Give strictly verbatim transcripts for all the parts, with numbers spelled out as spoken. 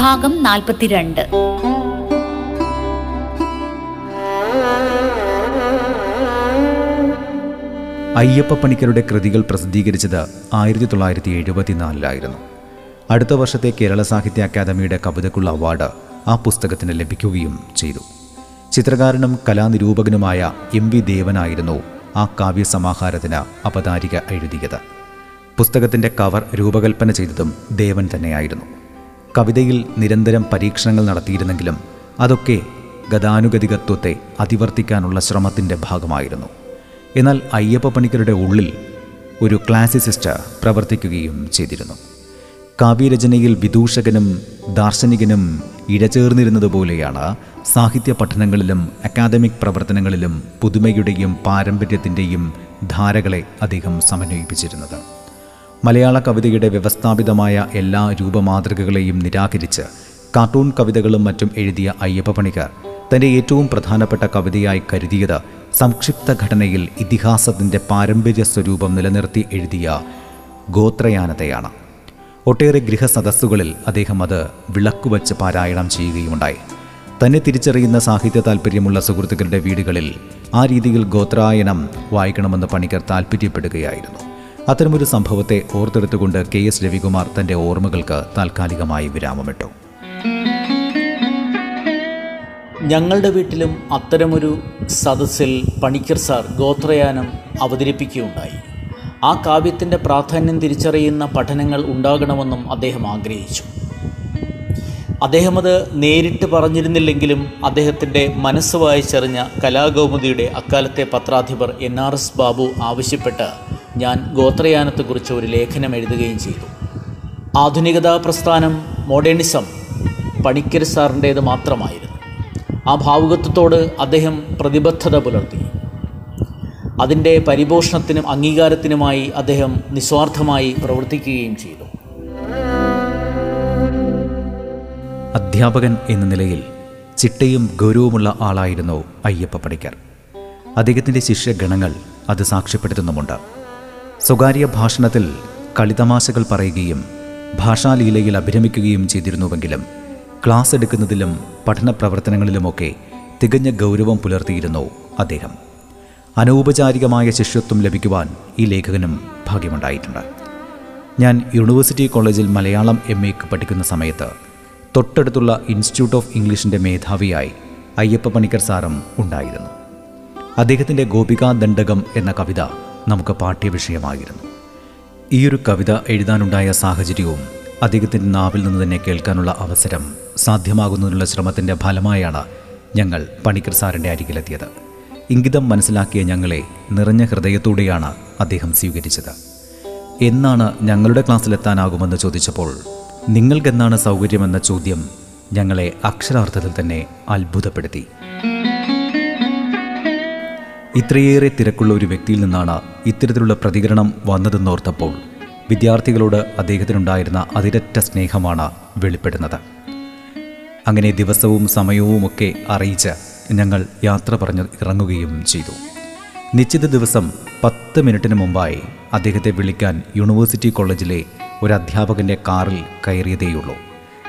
ഭാഗം നാൽപ്പത്തിരണ്ട്. അയ്യപ്പ പണിക്കരുടെ കൃതികൾ പ്രസിദ്ധീകരിച്ചത് ആയിരത്തി തൊള്ളായിരത്തി എഴുപത്തിനാലിലായിരുന്നു. അടുത്ത വർഷത്തെ കേരള സാഹിത്യ അക്കാദമിയുടെ കവിതയ്ക്കുള്ള അവാർഡ് ആ പുസ്തകത്തിന് ലഭിക്കുകയും ചെയ്തു. ചിത്രകാരനും കലാനിരൂപകനുമായ എം വി ദേവനായിരുന്നു ആ കാവ്യസമാഹാരത്തിന് അവതാരിക എഴുതിയത്. പുസ്തകത്തിൻ്റെ കവർ രൂപകൽപ്പന ചെയ്തതും ദേവൻ തന്നെയായിരുന്നു. കവിതയിൽ നിരന്തരം പരീക്ഷണങ്ങൾ നടത്തിയിരുന്നെങ്കിലും അതൊക്കെ ഗതാനുഗതികത്വത്തെ അതിവർത്തിക്കാനുള്ള ശ്രമത്തിൻ്റെ ഭാഗമായിരുന്നു. എന്നാൽ അയ്യപ്പ പണിക്കരുടെ ഉള്ളിൽ ഒരു ക്ലാസിസിസ്റ്റ് പ്രവർത്തിക്കുകയും ചെയ്തിരുന്നു. കാവ്യരചനയിൽ വിദൂഷകനും ദാർശനികനും ഇഴചേർന്നിരുന്നതുപോലെയാണ് സാഹിത്യ പഠനങ്ങളിലും അക്കാദമിക് പ്രവർത്തനങ്ങളിലും പുതുമയുടെയും പാരമ്പര്യത്തിൻ്റെയും ധാരകളെ അദ്ദേഹം സമന്വയിപ്പിച്ചിരുന്നത്. മലയാള കവിതയുടെ വ്യവസ്ഥാപിതമായ എല്ലാ രൂപമാതൃകകളെയും നിരാകരിച്ച് കാർട്ടൂൺ കവിതകളും മറ്റും എഴുതിയ അയ്യപ്പ പണിക്കർ തൻ്റെ ഏറ്റവും പ്രധാനപ്പെട്ട കവിതയായി കരുതിയത് സംക്ഷിപ്ത ഘടനയിൽ ഇതിഹാസത്തിൻ്റെ പാരമ്പര്യ സ്വരൂപം നിലനിർത്തി എഴുതിയ ഗോത്രയാനതയാണ്. ഒട്ടേറെ ഗൃഹസദസ്സുകളിൽ അദ്ദേഹം അത് വിളക്കുവച്ച് പാരായണം ചെയ്യുകയുമുണ്ടായി. തന്നെ തിരിച്ചറിയുന്ന സാഹിത്യ താല്പര്യമുള്ള സുഹൃത്തുക്കളുടെ വീടുകളിൽ ആ രീതിയിൽ ഗോത്രായനം വായിക്കണമെന്ന് പണിക്കർ താല്പര്യപ്പെടുകയായിരുന്നു. അത്തരമൊരു സംഭവത്തെ ഓർത്തെടുത്തുകൊണ്ട് കെ എസ് രവികുമാർ തൻ്റെ ഓർമ്മകൾക്ക് താൽക്കാലികമായി വിരാമമിട്ടു. ഞങ്ങളുടെ വീട്ടിലും അത്തരമൊരു സദസ്സിൽ പണിക്കർ സാർ ഗോത്രയാനം അവതരിപ്പിക്കുകയുണ്ടായി. ആ കാവ്യത്തിൻ്റെ പ്രാധാന്യം തിരിച്ചറിയുന്ന പഠനങ്ങൾ ഉണ്ടാകണമെന്നും അദ്ദേഹം ആഗ്രഹിച്ചു. അദ്ദേഹം അത് നേരിട്ട് പറഞ്ഞിരുന്നില്ലെങ്കിലും അദ്ദേഹത്തിൻ്റെ മനസ്സ് വായിച്ചറിഞ്ഞ കലാകൗമുദിയുടെ അക്കാലത്തെ പത്രാധിപർ എൻ ആർ എസ് ബാബു ആവശ്യപ്പെട്ട് ഞാൻ ഗോത്രയാനത്തെക്കുറിച്ച് ഒരു ലേഖനം എഴുതുകയും ചെയ്തു. ആധുനികതാ പ്രസ്ഥാനം, മോഡേണിസം പണിക്കർ സാറിൻ്റേത് മാത്രമായിരുന്നു. ആ ഭാവുകത്വത്തോട് അദ്ദേഹം പ്രതിബദ്ധത പുലർത്തി. അതിൻ്റെ പരിപോഷണത്തിനും അംഗീകാരത്തിനുമായി അദ്ദേഹം നിസ്വാർത്ഥമായി പ്രവർത്തിക്കുകയും ചെയ്തു. അധ്യാപകൻ എന്ന നിലയിൽ ചിട്ടയും ഗൗരവമുള്ള ആളായിരുന്നു അയ്യപ്പ പണിക്കർ. അദ്ദേഹത്തിൻ്റെ ശിഷ്യഗണങ്ങൾ അത് സാക്ഷ്യപ്പെടുത്തുന്നുമുണ്ട്. സ്വകാര്യ ഭാഷണത്തിൽ കളിതമാശകൾ പറയുകയും ഭാഷാലീലയിൽ അഭിരമിക്കുകയും ചെയ്തിരുന്നുവെങ്കിലും ക്ലാസ് എടുക്കുന്നതിലും പഠന പ്രവർത്തനങ്ങളിലുമൊക്കെ തികഞ്ഞ ഗൗരവം പുലർത്തിയിരുന്നു അദ്ദേഹം. അനൗപചാരികമായ ശിഷ്യത്വം ലഭിക്കുവാൻ ഈ ലേഖകനും ഭാഗ്യമുണ്ടായിട്ടുണ്ട്. ഞാൻ യൂണിവേഴ്സിറ്റി കോളേജിൽ മലയാളം എം എക്ക് പഠിക്കുന്ന സമയത്ത് തൊട്ടടുത്തുള്ള ഇൻസ്റ്റിറ്റ്യൂട്ട് ഓഫ് ഇംഗ്ലീഷിൻ്റെ മേധാവിയായി അയ്യപ്പ പണിക്കർ സാറും ഉണ്ടായിരുന്നു. അദ്ദേഹത്തിൻ്റെ ഗോപികാദണ്ഡകം എന്ന കവിത നമുക്ക് പാഠ്യവിഷയമായിരുന്നു. ഈയൊരു കവിത എഴുതാനുണ്ടായ സാഹചര്യവും അദ്ദേഹത്തിൻ്റെ നാവിൽ നിന്ന് തന്നെ കേൾക്കാനുള്ള അവസരം സാധ്യമാകുന്നതിനുള്ള ശ്രമത്തിൻ്റെ ഫലമായാണ് ഞങ്ങൾ പണിക്കർ സാറിൻ്റെ അരികിലെത്തിയത്. ഇംഗിതം മനസ്സിലാക്കിയ ഞങ്ങളെ നിറഞ്ഞ ഹൃദയത്തോടെയാണ് അദ്ദേഹം സ്വീകരിച്ചത്. എന്നാണ് ഞങ്ങളുടെ ക്ലാസ്സിലെത്താനാകുമെന്ന് ചോദിച്ചപ്പോൾ നിങ്ങൾക്കെന്നാണ് സൗകര്യമെന്ന ചോദ്യം ഞങ്ങളെ അക്ഷരാർത്ഥത്തിൽ തന്നെ അത്ഭുതപ്പെടുത്തി. ഇത്രയേറെ തിരക്കുള്ള ഒരു വ്യക്തിയിൽ നിന്നാണ് ഇത്തരത്തിലുള്ള പ്രതികരണം വന്നതെന്നോർത്തപ്പോൾ വിദ്യാർത്ഥികളോട് അദ്ദേഹത്തിനുണ്ടായിരുന്ന അതിരറ്റ സ്നേഹമാണ് വെളിപ്പെടുന്നത്. അങ്ങനെ ദിവസവും സമയവുമൊക്കെ അറിയിച്ച് ഞങ്ങൾ യാത്ര പറഞ്ഞ് ഇറങ്ങുകയും ചെയ്തു. നിശ്ചിത ദിവസം പത്ത് മിനിറ്റിന് മുമ്പായി അദ്ദേഹത്തെ വിളിക്കാൻ യൂണിവേഴ്സിറ്റി കോളേജിലെ ഒരു അധ്യാപകൻ്റെ കാറിൽ കയറിയതേയുള്ളൂ.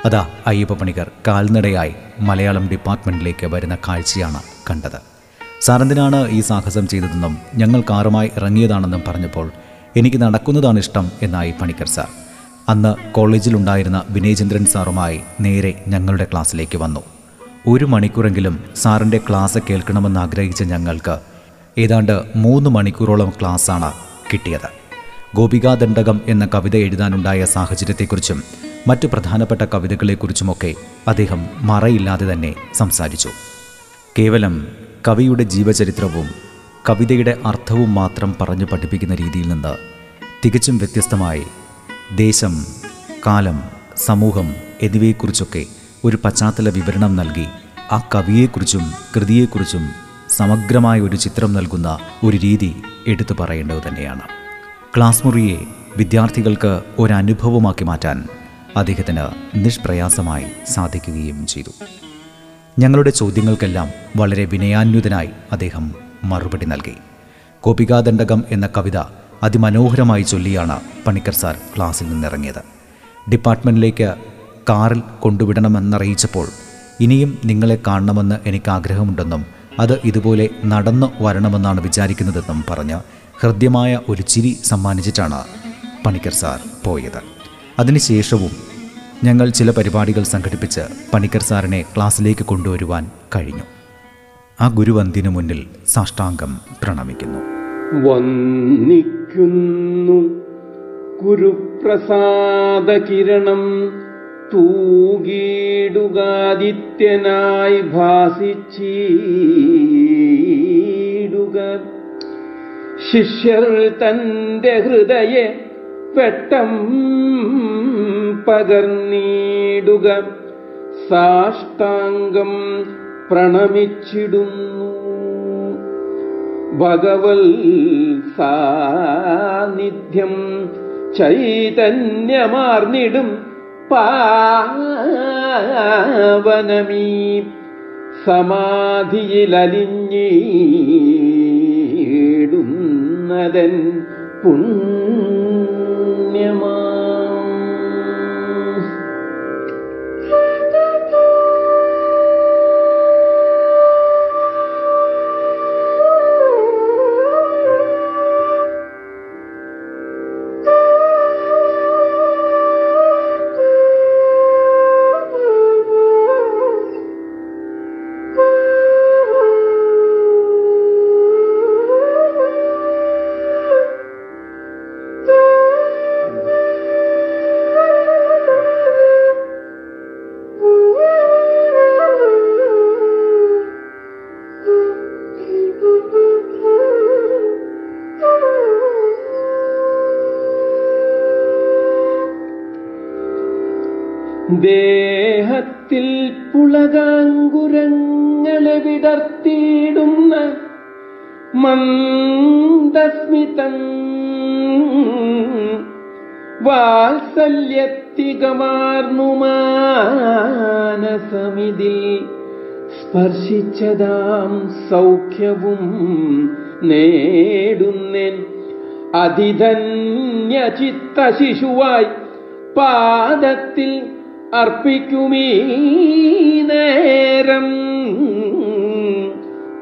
അതാ അയ്യപ്പ പണിക്കർ കാൽനടയായി മലയാളം ഡിപ്പാർട്ട്മെൻറ്റിലേക്ക് വരുന്ന കാഴ്ചയാണ് കണ്ടത്. സാറെന്തിനാണ് ഈ സാഹസം ചെയ്തതെന്നും ഞങ്ങൾ കാറുമായി ഇറങ്ങിയതാണെന്നും പറഞ്ഞപ്പോൾ എനിക്ക് നടക്കുന്നതാണ് ഇഷ്ടം എന്നായി പണിക്കർ സാർ. അന്ന് കോളേജിലുണ്ടായിരുന്ന വിനയചന്ദ്രൻ സാറുമായി നേരെ ഞങ്ങളുടെ ക്ലാസ്സിലേക്ക് വന്നു. ഒരു മണിക്കൂറെങ്കിലും സാറിൻ്റെ ക്ലാസ് കേൾക്കണമെന്നാഗ്രഹിച്ച ഞങ്ങൾക്ക് ഏതാണ്ട് മൂന്ന് മണിക്കൂറോളം ക്ലാസ്സാണ് കിട്ടിയത്. ഗോപികാദണ്ഡകം എന്ന കവിത എഴുതാനുണ്ടായ സാഹചര്യത്തെക്കുറിച്ചും മറ്റു പ്രധാനപ്പെട്ട കവിതകളെക്കുറിച്ചുമൊക്കെ അദ്ദേഹം മറയില്ലാതെ തന്നെ സംസാരിച്ചു. കേവലം കവിയുടെ ജീവചരിത്രവും കവിതയുടെ അർത്ഥവും മാത്രം പറഞ്ഞു പഠിപ്പിക്കുന്ന രീതിയിൽ നിന്ന് തികച്ചും വ്യത്യസ്തമായി ദേശം, കാലം, സമൂഹം എന്നിവയെക്കുറിച്ചൊക്കെ ഒരു പശ്ചാത്തല വിവരണം നൽകി ആ കവിയെക്കുറിച്ചും കൃതിയെക്കുറിച്ചും സമഗ്രമായ ഒരു ചിത്രം നൽകുന്ന ഒരു രീതി എടുത്തു പറയേണ്ടത് തന്നെയാണ്. ക്ലാസ് മുറിയെ വിദ്യാർത്ഥികൾക്ക് ഒരനുഭവമാക്കി മാറ്റാൻ അദ്ദേഹത്തിന് നിഷ്പ്രയാസമായി സാധിക്കുകയും ചെയ്തു. ഞങ്ങളുടെ ചോദ്യങ്ങൾക്കെല്ലാം വളരെ വിനയാന്വിതനായി അദ്ദേഹം മറുപടി നൽകി. കോപികാദണ്ഡകം എന്ന കവിത അതിമനോഹരമായി ചൊല്ലിയാണ് പണിക്കർ സാർ ക്ലാസ്സിൽ നിന്നിറങ്ങിയത്. ഡിപ്പാർട്ട്മെൻറ്റിലേക്ക് കാറിൽ കൊണ്ടുവിടണമെന്നറിയിച്ചപ്പോൾ ഇനിയും നിങ്ങളെ കാണണമെന്ന് എനിക്ക് ആഗ്രഹമുണ്ടെന്നും അത് ഇതുപോലെ നടന്നു വരണമെന്നാണ് വിചാരിക്കുന്നതെന്നും പറഞ്ഞ് ഹൃദ്യമായ ഒരു ചിരി സമ്മാനിച്ചിട്ടാണ് പണിക്കർ സാർ പോയത്. അതിനുശേഷവും ഞങ്ങൾ ചില പരിപാടികൾ സംഘടിപ്പിച്ച് പണിക്കർ സാറിനെ ക്ലാസ്സിലേക്ക് കൊണ്ടുവരുവാൻ കഴിഞ്ഞു. ആ ഗുരുവന്ദിനു മുന്നിൽ സാഷ്ടാംഗം പ്രണമിക്കുന്നു. വന്നിക്കുന്നു ഗുരുപ്രസാദകിരണം തൂകിടുകാദിത്യനായി ഭാസിച്ചീടുക. ശിഷ്യർ തൻ്റെ ഹൃദയെ പെട്ടം പകർന്നിടുക. സാഷ്ടാംഗം പ്രണമിച്ചിടുന്നു. ഭഗവൽ സാന്നിധ്യം ചൈതന്യമാർന്നിടും പാവനമീ സമാധിയിലലിഞ്ഞിടുന്നതൻ പുണ്യമാ. ദേഹത്തിൽ പുളകാങ്കുരങ്ങളെ വിടർത്തിയിടുന്ന മന്ദസ്മിതം വാത്സല്യത്തികമാർന്നുമാനസമിതിൽ സ്പർശിച്ചതാം സൗഖ്യവും നേടുന്നേൻ. അതിധന്യചിത്ത ശിശുവായി പാദത്തിൽ അർപ്പിക്കുമീ നേരം.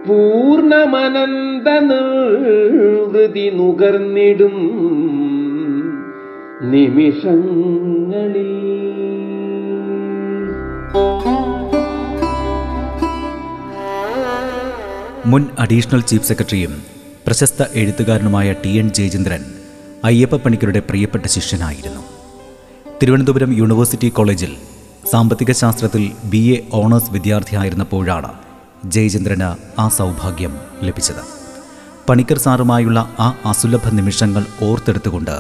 പൂർണ്ണമനന്ത നിർവൃതി നുകർന്നിടും നിമിഷങ്ങളിൽ. മുൻ അഡീഷണൽ ചീഫ് സെക്രട്ടറിയും പ്രശസ്ത എഴുത്തുകാരനുമായ ടി എൻ ജയചന്ദ്രൻ അയ്യപ്പ പണിക്കരുടെ പ്രിയപ്പെട്ട ശിഷ്യനായിരുന്നു. തിരുവനന്തപുരം യൂണിവേഴ്സിറ്റി കോളേജിൽ സാമ്പത്തിക ശാസ്ത്രത്തിൽ ബി എ ഓണേഴ്സ് വിദ്യാർത്ഥിയായിരുന്നപ്പോഴാണ് ജയചന്ദ്രന് ആ സൗഭാഗ്യം ലഭിച്ചത്. പണിക്കർ സാറുമായുള്ള ആ അസുലഭ നിമിഷങ്ങൾ ഓർത്തെടുത്തുകൊണ്ട്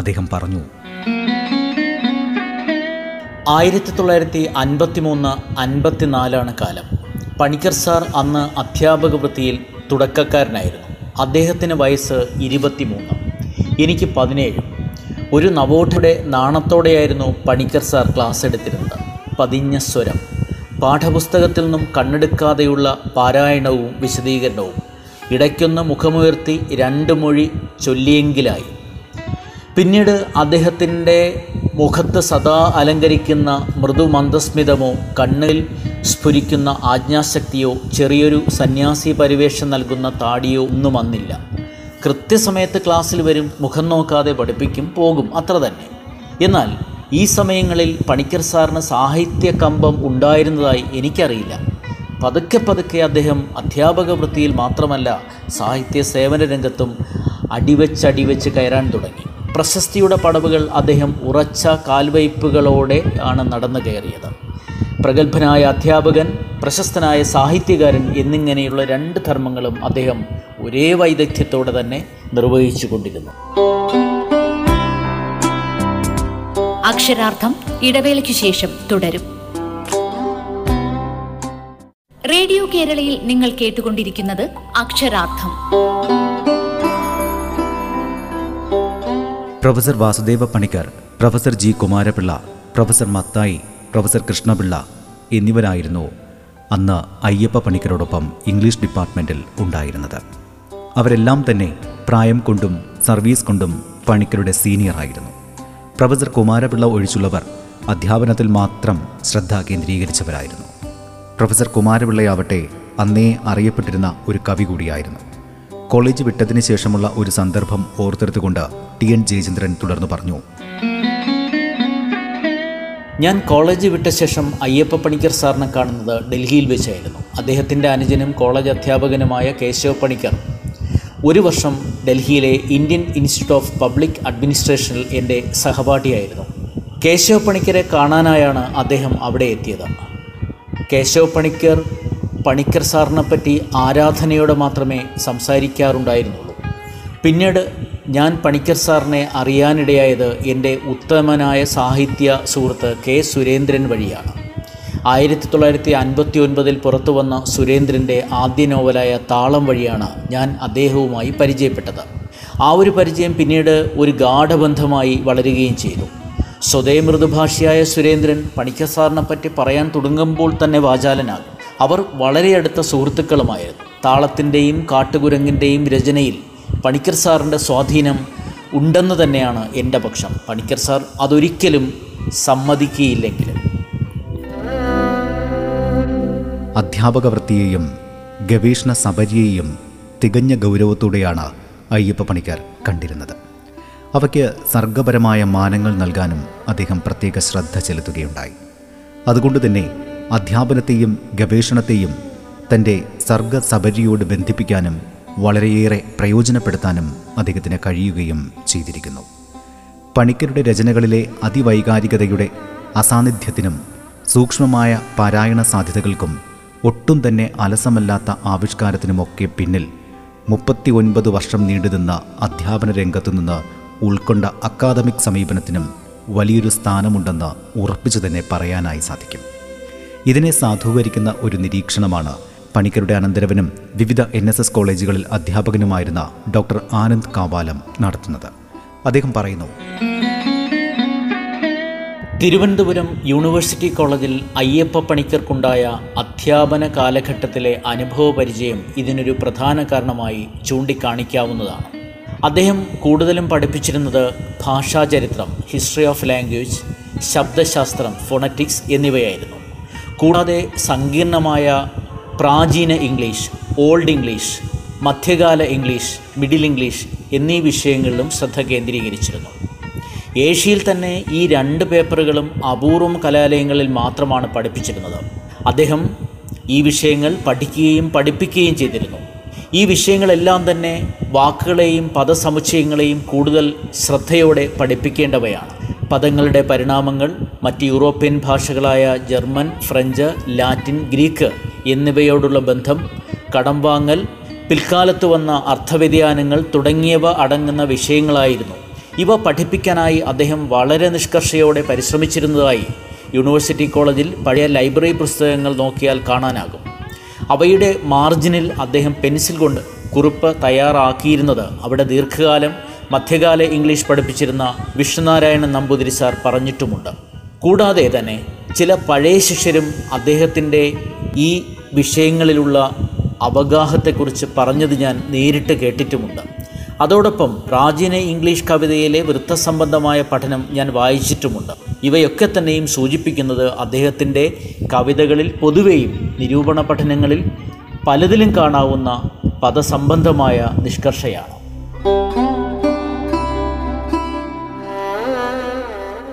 അദ്ദേഹം പറഞ്ഞു. ആയിരത്തി തൊള്ളായിരത്തി അൻപത്തി മൂന്ന് അൻപത്തിനാലാണ് കാലം. പണിക്കർ സാർ അന്ന് അധ്യാപക വൃത്തിയിൽ തുടക്കക്കാരനായിരുന്നു. അദ്ദേഹത്തിന് വയസ്സ് ഇരുപത്തിമൂന്ന്, എനിക്ക് പതിനേഴ്. ഒരു നവോഠയുടെ നാണത്തോടെയായിരുന്നു പണിക്കർ സാർ ക്ലാസ് എടുത്തിരുന്നത്. പതിഞ്ഞ സ്വരം, പാഠപുസ്തകത്തിൽ നിന്നും കണ്ണെടുക്കാതെയുള്ള പാരായണവും വിശദീകരണവും, ഇടയ്ക്കൊന്ന് മുഖമുയർത്തി രണ്ട് മൊഴി ചൊല്ലിയെങ്കിലായി. പിന്നീട് അദ്ദേഹത്തിൻ്റെ മുഖത്ത് സദാ അലങ്കരിക്കുന്ന മൃദുമന്ദസ്മിതമോ കണ്ണിൽ സ്ഫുരിക്കുന്ന ആജ്ഞാശക്തിയോ ചെറിയൊരു സന്യാസി പരിവേഷം നൽകുന്ന താടിയോ ഒന്നും വന്നില്ല. കൃത്യസമയത്ത് ക്ലാസ്സിൽ വരും, മുഖം നോക്കാതെ പഠിപ്പിക്കും, പോകും, അത്ര തന്നെ. എന്നാൽ ഈ സമയങ്ങളിൽ പണിക്കർ സാറിന് സാഹിത്യകമ്പം ഉണ്ടായിരുന്നതായി എനിക്കറിയില്ല. പതുക്കെ പതുക്കെ അദ്ദേഹം അധ്യാപക വൃത്തിയിൽ മാത്രമല്ല സാഹിത്യ സേവന രംഗത്തും അടിവെച്ചടിവെച്ച് കയറാൻ തുടങ്ങി. പ്രശസ്തിയുടെ പടവുകൾ അദ്ദേഹം ഉറച്ച കാൽവയ്പ്പുകളോടെ ആണ് നടന്നു കയറിയത്. പ്രഗത്ഭനായ അധ്യാപകൻ, പ്രശസ്തനായ സാഹിത്യകാരൻ എന്നിങ്ങനെയുള്ള രണ്ട് ധർമ്മങ്ങളും അദ്ദേഹം ഒരേ വൈദഗ്ധ്യത്തോടെ തന്നെ നിർവഹിച്ചു കൊണ്ടിരുന്നു. അക്ഷരാർത്ഥം ഇടവേളയ്ക്ക് ശേഷം തുടരും. റേഡിയോ കേരളയിൽ നിങ്ങൾ കേട്ടുകൊണ്ടിരിക്കുന്നത് അക്ഷരാർത്ഥം. Professor Vasudeva Panicker, professor G Kumarapillai, professor Mathai, professor Krishnapillai എന്നിവരായിരുന്നു അന്ന് അയ്യപ്പ പണിക്കരോടൊപ്പം ഇംഗ്ലീഷ് ഡിപ്പാർട്ട്മെൻറ്റിൽ ഉണ്ടായിരുന്നത്. അവരെല്ലാം തന്നെ പ്രായം കൊണ്ടും സർവീസ് കൊണ്ടും പണിക്കരുടെ സീനിയറായിരുന്നു. പ്രൊഫസർ കുമാരപിള്ള ഒഴിച്ചുള്ളവർ അധ്യാപനത്തിൽ മാത്രം ശ്രദ്ധ കേന്ദ്രീകരിച്ചവരായിരുന്നു. പ്രൊഫസർ കുമാരപിള്ളയാവട്ടെ അന്നേ അറിയപ്പെട്ടിരുന്ന ഒരു കവി കൂടിയായിരുന്നു. കോളേജ് വിട്ടതിന് ശേഷമുള്ള ഒരു സന്ദർഭം ഓർത്തെടുത്തുകൊണ്ട് ടി എൻ ജയചന്ദ്രൻ തുടർന്ന് പറഞ്ഞു: ഞാൻ കോളേജ് വിട്ട ശേഷം അയ്യപ്പ പണിക്കർ സാറിനെ കാണുന്നത് ഡൽഹിയിൽ വെച്ചായിരുന്നു. അദ്ദേഹത്തിൻ്റെ അനുജനും കോളേജ് അധ്യാപകനുമായ കേശവ പണിക്കർ ഒരു വർഷം ഡൽഹിയിലെ ഇന്ത്യൻ ഇൻസ്റ്റിറ്റ്യൂട്ട് ഓഫ് പബ്ലിക് അഡ്മിനിസ്ട്രേഷനിൽ എൻ്റെ സഹപാഠിയായിരുന്നു. കേശവ പണിക്കരെ കാണാനായാണ് അദ്ദേഹം അവിടെ എത്തിയത്. കേശവ പണിക്കർ പണിക്കർ സാറിനെപ്പറ്റി ആരാധനയോടെ മാത്രമേ സംസാരിക്കാറുണ്ടായിരുന്നുള്ളൂ. പിന്നീട് ഞാൻ പണിക്കർ സാറിനെ അറിയാനിടയായത് എൻ്റെ ഉത്തമനായ സാഹിത്യ സുഹൃത്ത് കെ സുരേന്ദ്രൻ വഴിയാണ്. ആയിരത്തി തൊള്ളായിരത്തി അൻപത്തി ഒൻപതിൽ പുറത്തു വന്ന സുരേന്ദ്രൻ്റെ ആദ്യ നോവലായ താളം വഴിയാണ് ഞാൻ അദ്ദേഹവുമായി പരിചയപ്പെട്ടത്. ആ ഒരു പരിചയം പിന്നീട് ഒരു ഗാഠബന്ധമായി വളരുകയും ചെയ്തു. സ്വതേമൃദുഭാഷിയായ സുരേന്ദ്രൻ പണിക്കർ സാറിനെപ്പറ്റി പറയാൻ തുടങ്ങുമ്പോൾ തന്നെ വാചാലനാകും. അവർ വളരെ അടുത്ത സുഹൃത്തുക്കളുമായിരുന്നു. താളത്തിൻ്റെയും കാട്ടുകുരങ്ങിൻ്റെയും രചനയിൽ പണിക്കർ സാറിൻ്റെ സ്വാധീനം ഉണ്ടെന്ന് തന്നെയാണ് എൻ്റെ പക്ഷം. പണിക്കർ സാർ അതൊരിക്കലും സമ്മതിക്കുകയില്ലെങ്കിലും. അധ്യാപകവൃത്തിയെയും ഗവേഷണ സബരിയെയും തികഞ്ഞ ഗൗരവത്തോടെയാണ് അയ്യപ്പ പണിക്കർ കണ്ടിരുന്നത്. അവയ്ക്ക് സർഗപരമായ മാനങ്ങൾ നൽകാനും അദ്ദേഹം പ്രത്യേക ശ്രദ്ധ ചെലുത്തുകയുണ്ടായി. അതുകൊണ്ട് തന്നെ അധ്യാപനത്തെയും ഗവേഷണത്തെയും തൻ്റെ സർഗസബരിയോട് ബന്ധിപ്പിക്കാനും വളരെയേറെ പ്രയോജനപ്പെടുത്താനും അദ്ദേഹത്തിന് കഴിയുകയും ചെയ്തിരിക്കുന്നു. പണിക്കരുടെ രചനകളിലെ അതിവൈകാരികതയുടെ അസാന്നിധ്യത്തിനും സൂക്ഷ്മമായ പാരായണ സാധ്യതകൾക്കും ഒട്ടും തന്നെ അലസമല്ലാത്ത ആവിഷ്കാരത്തിനുമൊക്കെ പിന്നിൽ മുപ്പത്തി ഒൻപത് വർഷം നീണ്ടുനിന്ന അധ്യാപന രംഗത്തു നിന്ന് ഉൾക്കൊണ്ട അക്കാദമിക് സമീപനത്തിനും വലിയൊരു സ്ഥാനമുണ്ടെന്ന് ഉറപ്പിച്ചു തന്നെ പറയാനായി സാധിക്കും. ഇതിനെ സാധൂകരിക്കുന്ന ഒരു നിരീക്ഷണമാണ് പണിക്കരുടെ അനന്തരവനും വിവിധ എൻ എസ് എസ് കോളേജുകളിൽ അധ്യാപകനുമായിരുന്ന ഡോക്ടർ ആനന്ദ് കാവാലം നടത്തുന്നത്. അദ്ദേഹം പറയുന്നു: തിരുവനന്തപുരം യൂണിവേഴ്സിറ്റി കോളേജിൽ അയ്യപ്പ പണിക്കർക്കുണ്ടായ അധ്യാപന കാലഘട്ടത്തിലെ അനുഭവ പരിചയം ഇതിനൊരു പ്രധാന കാരണമായി ചൂണ്ടിക്കാണിക്കാവുന്നതാണ്. അദ്ദേഹം കൂടുതലും പഠിപ്പിച്ചിരുന്നത് ഭാഷാചരിത്രം, ഹിസ്റ്ററി ഓഫ് ലാംഗ്വേജ്, ശബ്ദശാസ്ത്രം, ഫോണറ്റിക്സ് എന്നിവയായിരുന്നു. കൂടാതെ സങ്കീർണമായ പ്രാചീന ഇംഗ്ലീഷ്, ഓൾഡ് ഇംഗ്ലീഷ്, മധ്യകാല ഇംഗ്ലീഷ്, മിഡിൽ ഇംഗ്ലീഷ് എന്നീ വിഷയങ്ങളിലും ശ്രദ്ധ കേന്ദ്രീകരിച്ചിരുന്നു. ഏഷ്യയിൽ തന്നെ ഈ രണ്ട് പേപ്പറുകളും അപൂർവം കലാലയങ്ങളിൽ മാത്രമാണ് പഠിപ്പിച്ചിരുന്നത്. അദ്ദേഹം ഈ വിഷയങ്ങൾ പഠിക്കുകയും പഠിപ്പിക്കുകയും ചെയ്തിരുന്നു. ഈ വിഷയങ്ങളെല്ലാം തന്നെ വാക്കുകളെയും പദസമുച്ചയങ്ങളെയും കൂടുതൽ ശ്രദ്ധയോടെ പഠിപ്പിക്കേണ്ടവയാണ്. പദങ്ങളുടെ പരിണാമങ്ങൾ മറ്റ് യൂറോപ്യൻ ഭാഷകളായ ജർമ്മൻ, ഫ്രഞ്ച്, ലാറ്റിൻ, ഗ്രീക്ക് എന്നിവയോടുള്ള ബന്ധം, കടം വാങ്ങൽ, പിൽക്കാലത്ത് വന്ന അർത്ഥവ്യതിയാനങ്ങൾ തുടങ്ങിയവ അടങ്ങുന്ന വിഷയങ്ങളായിരുന്നു. ഇവ പഠിപ്പിക്കാനായി അദ്ദേഹം വളരെ നിഷ്കർഷയോടെ പരിശ്രമിച്ചിരുന്നതായി യൂണിവേഴ്സിറ്റി കോളേജിൽ പഴയ ലൈബ്രറി പുസ്തകങ്ങൾ നോക്കിയാൽ കാണാനാകും. അവയുടെ മാർജിനിൽ അദ്ദേഹം പെൻസിൽ കൊണ്ട് കുറിപ്പ് തയ്യാറാക്കിയിരുന്നത് അവിടെ ദീർഘകാലം മധ്യകാല ഇംഗ്ലീഷ് പഠിപ്പിച്ചിരുന്ന വിഷ്ണുനാരായണൻ നമ്പൂതിരി സാർ പറഞ്ഞിട്ടുമുണ്ട്. കൂടാതെ തന്നെ ചില പഴയ ശിഷ്യരും അദ്ദേഹത്തിൻ്റെ ഈ വിഷയങ്ങളിലുള്ള അവഗാഹത്തെക്കുറിച്ച് പറഞ്ഞത് ഞാൻ നേരിട്ട് കേട്ടിട്ടുമുണ്ട്. അതോടൊപ്പം പ്രാചീന ഇംഗ്ലീഷ് കവിതയിലെ വൃത്തസംബന്ധമായ പഠനം ഞാൻ വായിച്ചിട്ടുമുണ്ട്. ഇവയൊക്കെ തന്നെയും സൂചിപ്പിക്കുന്നത് അദ്ദേഹത്തിൻ്റെ കവിതകളിൽ പൊതുവെയും നിരൂപണ പഠനങ്ങളിൽ പലതിലും കാണാവുന്ന പദസംബന്ധമായ നിഷ്കർഷയാണ്.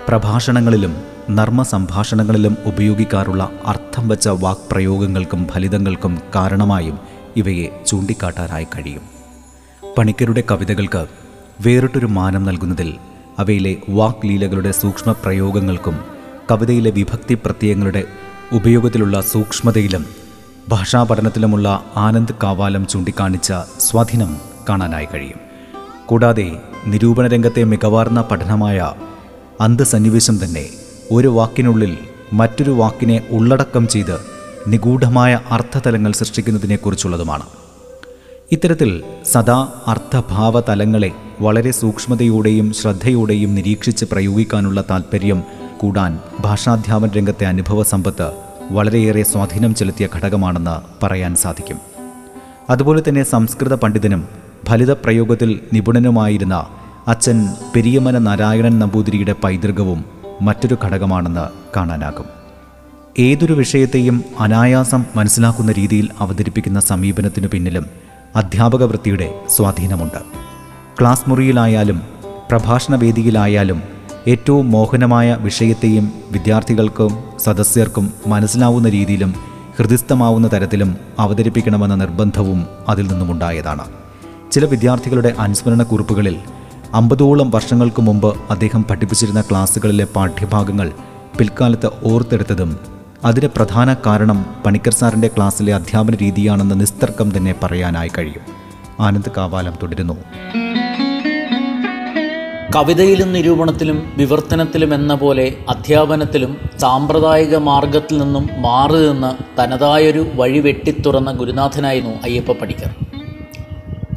പ്രഭാഷണങ്ങളിലും നർമ്മസംഭാഷണങ്ങളിലും ഉപയോഗിക്കാറുള്ള അർത്ഥം വച്ച വാക്പ്രയോഗങ്ങൾക്കും ഫലിതങ്ങൾക്കും കാരണമായും ഇവയെ ചൂണ്ടിക്കാട്ടാനായി കഴിയും. പണിക്കരുടെ കവിതകൾക്ക് വേറിട്ടൊരു മാനം നൽകുന്നതിൽ അവയിലെ വാക്ലീലകളുടെ സൂക്ഷ്മ പ്രയോഗങ്ങൾക്കും കവിതയിലെ വിഭക്തി പ്രത്യയങ്ങളുടെ ഉപയോഗത്തിലുള്ള സൂക്ഷ്മതയിലും ഭാഷാപഠനത്തിലുമുള്ള ആനന്ദ് കാവാലം ചൂണ്ടിക്കാണിച്ച സ്വാധീനം കാണാനായി കഴിയും. കൂടാതെ നിരൂപണ രംഗത്തെ മികവാർന്ന പഠനമായ അന്തസന്നിവേശം തന്നെ ഒരു വാക്കിനുള്ളിൽ മറ്റൊരു വാക്കിനെ ഉള്ളടക്കം ചെയ്ത് നിഗൂഢമായ അർത്ഥതലങ്ങൾ സൃഷ്ടിക്കുന്നതിനെക്കുറിച്ചുള്ളതുമാണ്. ഇത്തരത്തിൽ സദാ അർത്ഥഭാവ തലങ്ങളെ വളരെ സൂക്ഷ്മതയോടെയും ശ്രദ്ധയോടെയും നിരീക്ഷിച്ച് പ്രയോഗിക്കാനുള്ള താൽപ്പര്യം കൂടാൻ ഭാഷാധ്യാപന രംഗത്തെ അനുഭവ സമ്പത്ത് വളരെയേറെ സ്വാധീനം ചെലുത്തിയ ഘടകമാണെന്ന് പറയാൻ സാധിക്കും. അതുപോലെ തന്നെ സംസ്കൃത പണ്ഡിതനും ഫലിതപ്രയോഗത്തിൽ നിപുണനുമായിരുന്ന അച്ഛൻ പെരിയമന നാരായണൻ നമ്പൂതിരിയുടെ പൈതൃകവും മറ്റൊരു ഘടകമാണെന്ന് കാണാനാകും. ഏതൊരു വിഷയത്തെയും അനായാസം മനസ്സിലാക്കുന്ന രീതിയിൽ അവതരിപ്പിക്കുന്ന സമീപനത്തിനു പിന്നിലും അധ്യാപക വൃത്തിയുടെ സ്വാധീനമുണ്ട്. ക്ലാസ് മുറിയിലായാലും പ്രഭാഷണവേദിയിലായാലും ഏറ്റവും മോഹനമായ വിഷയത്തെയും വിദ്യാർത്ഥികൾക്കും സദസ്യർക്കും മനസ്സിലാവുന്ന രീതിയിലും ഹൃദിസ്ഥമാവുന്ന തരത്തിലും അവതരിപ്പിക്കണമെന്ന നിർബന്ധവും അതിൽ നിന്നുമുണ്ടായതാണ്. ചില വിദ്യാർത്ഥികളുടെ അനുസ്മരണക്കുറിപ്പുകളിൽ അമ്പതോളം വർഷങ്ങൾക്ക് മുമ്പ് അദ്ദേഹം പഠിപ്പിച്ചിരുന്ന ക്ലാസ്സുകളിലെ പാഠ്യഭാഗങ്ങൾ പിൽക്കാലത്ത് ഓർത്തെടുത്തതും അതിന് പ്രധാന കാരണം പണിക്കർ സാറിൻ്റെ ക്ലാസ്സിലെ അധ്യാപന രീതിയാണെന്ന് നിസ്തർക്കം തന്നെ പറയാനായി കഴിയും. ആനന്ദ് കാവാലം തുടരുന്നു. കവിതയിലും നിരൂപണത്തിലും വിവർത്തനത്തിലും എന്ന പോലെ അധ്യാപനത്തിലും സാമ്പ്രദായിക മാർഗത്തിൽ നിന്നും മാറി നിന്ന് തനതായൊരു വഴി വെട്ടിത്തുറന്ന ഗുരുനാഥനായിരുന്നു അയ്യപ്പ പണിക്കർ.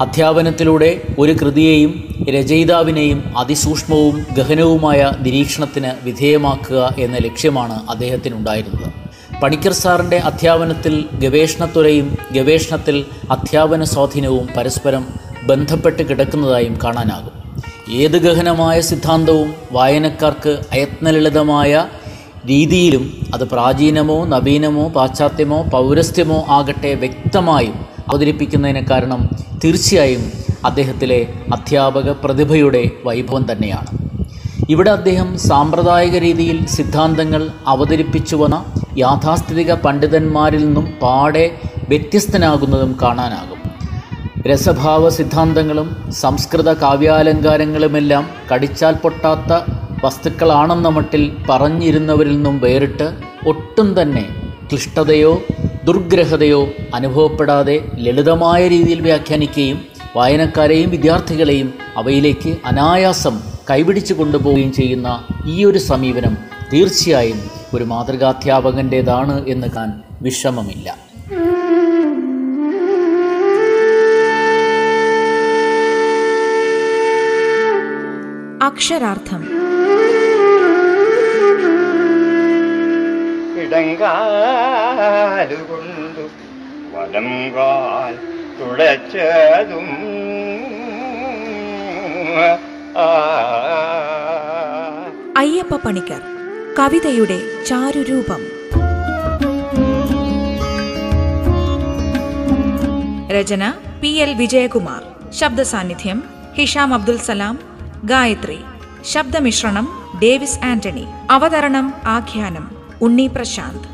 അധ്യാപനത്തിലൂടെ ഒരു കൃതിയെയും രചയിതാവിനെയും അതിസൂക്ഷ്മവും ഗഹനവുമായ നിരീക്ഷണത്തിന് വിധേയമാക്കുക എന്ന ലക്ഷ്യമാണ് അദ്ദേഹത്തിനുണ്ടായിരുന്നത്. പണിക്കർ സാറിൻ്റെ അധ്യാപനത്തിൽ ഗവേഷണത്വരയും ഗവേഷണത്തിൽ അധ്യാപന സ്വാധീനവും പരസ്പരം ബന്ധപ്പെട്ട് കിടക്കുന്നതായും കാണാനാകും. ഏത് ഗഹനമായ സിദ്ധാന്തവും വായനക്കാർക്ക് അയത്നലളിതമായ രീതിയിലും അത് പ്രാചീനമോ നവീനമോ പാശ്ചാത്യമോ പൗരസ്ത്യമോ ആകട്ടെ വ്യക്തമായും അവതരിപ്പിക്കുന്നതിന് കാരണം തീർച്ചയായും അദ്ദേഹത്തിലെ അധ്യാപക പ്രതിഭയുടെ വൈഭവം തന്നെയാണ്. ഇവിടെ അദ്ദേഹം സാമ്പ്രദായിക രീതിയിൽ സിദ്ധാന്തങ്ങൾ അവതരിപ്പിച്ചു വന്ന യാഥാസ്ഥിതിക പണ്ഡിതന്മാരിൽ നിന്നും പാടെ വ്യത്യസ്തനാകുന്നതും കാണാനാകും. രസഭാവ സിദ്ധാന്തങ്ങളും സംസ്കൃത കാവ്യാലങ്കാരങ്ങളുമെല്ലാം കടിച്ചാൽ പൊട്ടാത്ത വസ്തുക്കളാണെന്ന മട്ടിൽ പറഞ്ഞിരുന്നവരിൽ നിന്നും വേറിട്ട് ഒട്ടും തന്നെ ക്ലിഷ്ടതയോ ദുർഗ്രഹതയോ അനുഭവപ്പെടാതെ ലളിതമായ രീതിയിൽ വ്യാഖ്യാനിക്കുകയും വായനക്കാരെയും വിദ്യാർത്ഥികളെയും അവയിലേക്ക് അനായാസം കൈപിടിച്ചു കൊണ്ടുപോവുകയും ചെയ്യുന്ന ഈ ഒരു സമീപനം തീർച്ചയായും ഒരു മാതൃകാധ്യാപകൻ്റേതാണ് എന്ന് കാണാൻ വിഷമമില്ല. അക്ഷരാർത്ഥം ുകൊണ്ടു വലംകാൽ തുളച്ചതും അയ്യപ്പ പണിക്കർ കവിതയുടെ ചാരുരൂപം. രചന പി എൽ വിജയകുമാർ. ശബ്ദസാന്നിധ്യം ഹിഷാം അബ്ദുൽ സലാം, ഗായത്രി. ശബ്ദമിശ്രണം ഡേവിസ് ആന്റണി. അവതരണം ആഖ്യാനം ഉണ്ണി പ്രശാന്ത്.